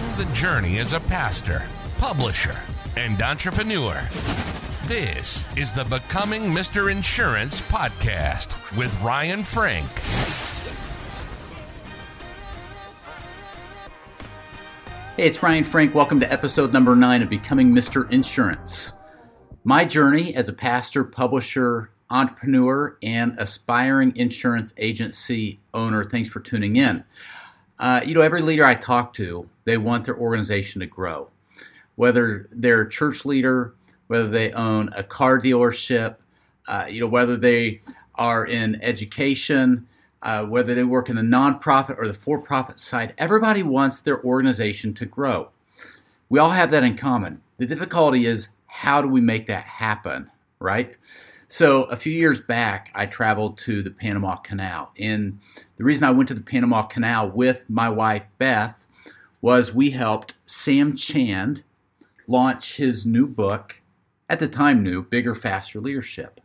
making the journey as a pastor, publisher, and entrepreneur. This is the Becoming Mr. Insurance podcast with Ryan Frank. Hey, it's Ryan Frank. Welcome to episode number 9 of Becoming Mr. Insurance. My journey as a pastor, publisher, entrepreneur, and aspiring insurance agency owner. Thanks for tuning in. Every leader I talk to, they want their organization to grow. Whether they're a church leader, whether they own a car dealership, whether they are in education, whether they work in the nonprofit or the for-profit side, everybody wants their organization to grow. We all have that in common. The difficulty is, how do we make that happen, right? So a few years back, I traveled to the Panama Canal. And the reason I went to the Panama Canal with my wife, Beth, was we helped Sam Chand launch his new book, at the time new, Bigger, Faster Leadership.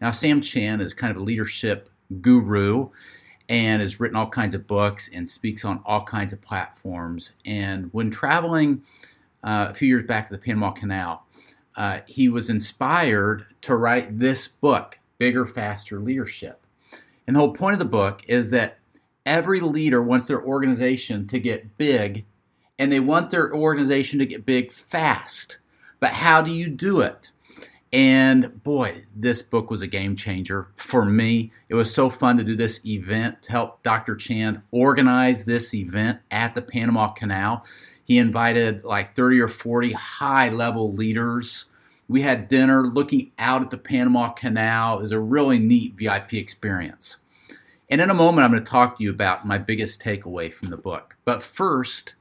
Now, Sam Chand is kind of a leadership guru and has written all kinds of books and speaks on all kinds of platforms. And when traveling a few years back to the Panama Canal, he was inspired to write this book, Bigger, Faster Leadership. And the whole point of the book is that every leader wants their organization to get big, and they want their organization to get big fast. But how do you do it? And boy, this book was a game changer for me. It was so fun to do this event, to help Dr. Chand organize this event at the Panama Canal. He invited like 30 or 40 high-level leaders. We had dinner looking out at the Panama Canal. It was a really neat VIP experience. And in a moment, I'm going to talk to you about my biggest takeaway from the book. But first,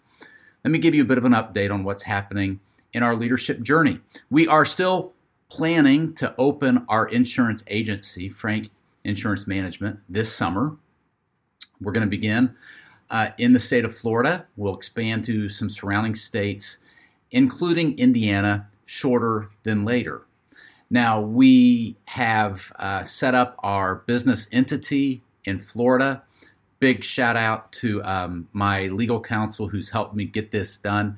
let me give you a bit of an update on what's happening in our leadership journey. We are still planning to open our insurance agency, Frank Insurance Management, this summer. We're going to begin in the state of Florida. We'll expand to some surrounding states, including Indiana, shorter than later. Now, we have set up our business entity in Florida. Big shout out to my legal counsel who's helped me get this done.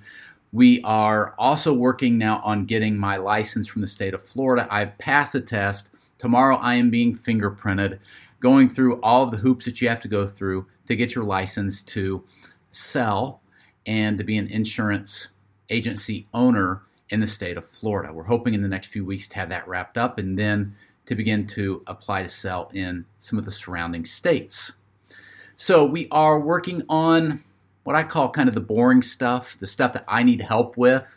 We are also working now on getting my license from the state of Florida. I've passed the test. Tomorrow I am being fingerprinted, going through all of the hoops that you have to go through to get your license to sell and to be an insurance agency owner in the state of Florida. We're hoping in the next few weeks to have that wrapped up and then to begin to apply to sell in some of the surrounding states. So we are working on what I call kind of the boring stuff, the stuff that I need help with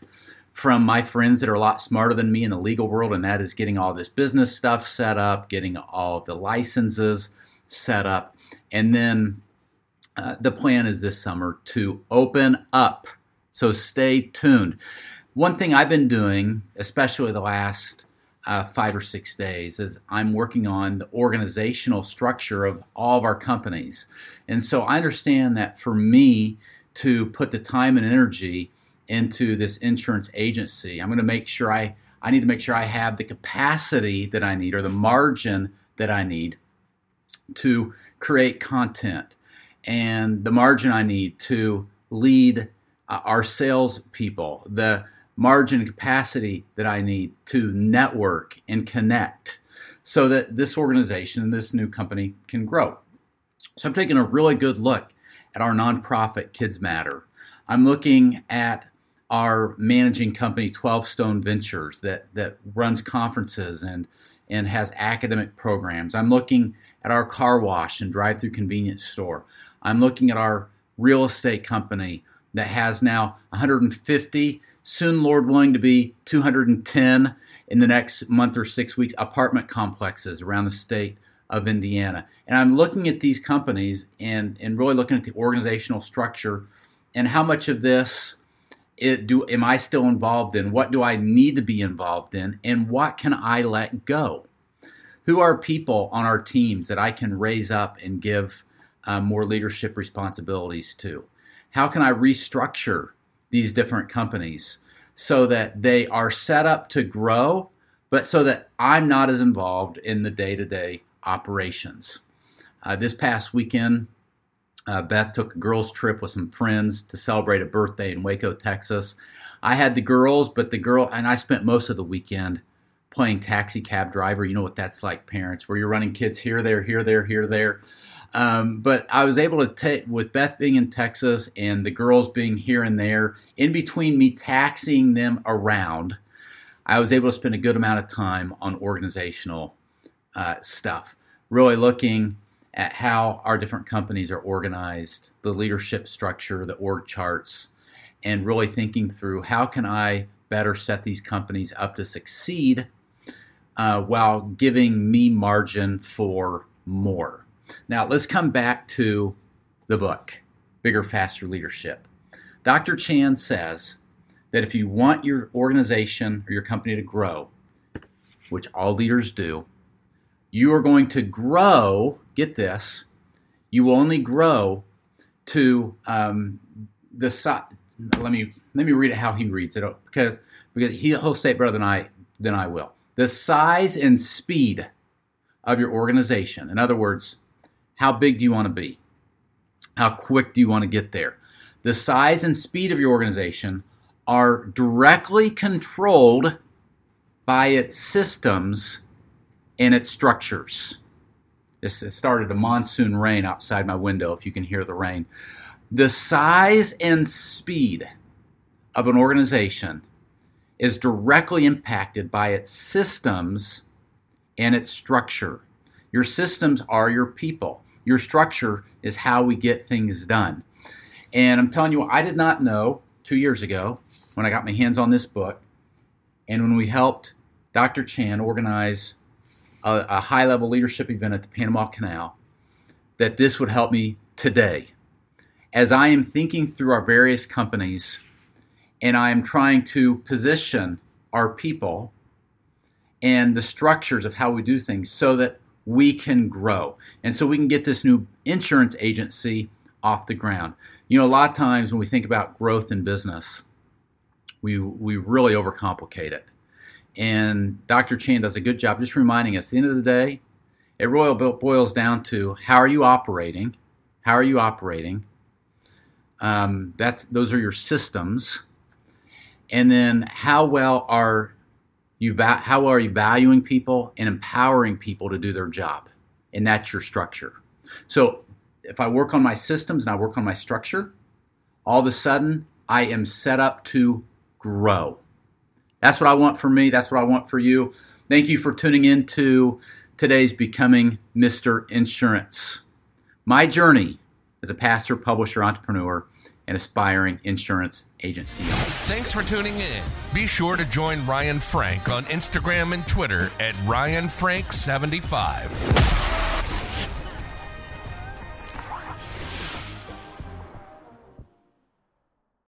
from my friends that are a lot smarter than me in the legal world, and that is getting all this business stuff set up, getting all of the licenses set up, and then the plan is this summer to open up. So stay tuned. One thing I've been doing, especially the last 5 or 6 days, is I'm working on the organizational structure of all of our companies. And so I understand that for me to put the time and energy into this insurance agency, I'm going to make sure I need to make sure I have the capacity that I need or the margin that I need to create content and the margin I need to lead our sales people, the margin capacity that I need to network and connect so that this organization, this new company can grow. So I'm taking a really good look at our nonprofit Kids Matter. I'm looking at our managing company, 12 Stone Ventures, that runs conferences and has academic programs. I'm looking at our car wash and drive-through convenience store. I'm looking at our real estate company that has now 150, soon, Lord willing, to be 210 in the next month or 6 weeks, apartment complexes around the state of Indiana. And I'm looking at these companies and really looking at the organizational structure and how much of this am I still involved in? What do I need to be involved in? And what can I let go? Who are people on our teams that I can raise up and give more leadership responsibilities to? How can I restructure these different companies so that they are set up to grow, but so that I'm not as involved in the day-to-day operations? This past weekend, Beth took a girls' trip with some friends to celebrate a birthday in Waco, Texas. I had the girls, but and I spent most of the weekend playing taxi cab driver. You know what that's like, parents, where you're running kids here, there, here, there, here, there. But I was able to with Beth being in Texas and the girls being here and there, in between me taxiing them around, I was able to spend a good amount of time on organizational stuff, really looking at how our different companies are organized, the leadership structure, the org charts, and really thinking through how can I better set these companies up to succeed while giving me margin for more. Now, let's come back to the book, Bigger, Faster Leadership. Dr. Chand says that if you want your organization or your company to grow, which all leaders do, you are going to grow, get this, you will only grow to the size. Let me read it how he reads it, because he'll say it better than I will. The size and speed of your organization. In other words, how big do you want to be? How quick do you want to get there? The size and speed of your organization are directly controlled by its systems and its structures. It started a monsoon rain outside my window, if you can hear the rain. The size and speed of an organization is directly impacted by its systems and its structure. Your systems are your people. Your structure is how we get things done. And I'm telling you, I did not know 2 years ago when I got my hands on this book and when we helped Dr. Chand organize a high-level leadership event at the Panama Canal, that this would help me today. As I am thinking through our various companies and I am trying to position our people and the structures of how we do things so that we can grow and so we can get this new insurance agency off the ground. You know, a lot of times when we think about growth in business, we really overcomplicate it. And Dr. Chand does a good job just reminding us, at the end of the day, it really boils down to how are you operating? How are you operating? Those are your systems. And then how well are you valuing people and empowering people to do their job? And that's your structure. So if I work on my systems and I work on my structure, all of a sudden I am set up to grow. That's what I want for me. That's what I want for you. Thank you for tuning in to today's Becoming Mr. Insurance. My journey as a pastor, publisher, entrepreneur, and aspiring insurance agency. Thanks for tuning in. Be sure to join Ryan Frank on Instagram and Twitter at RyanFrank75.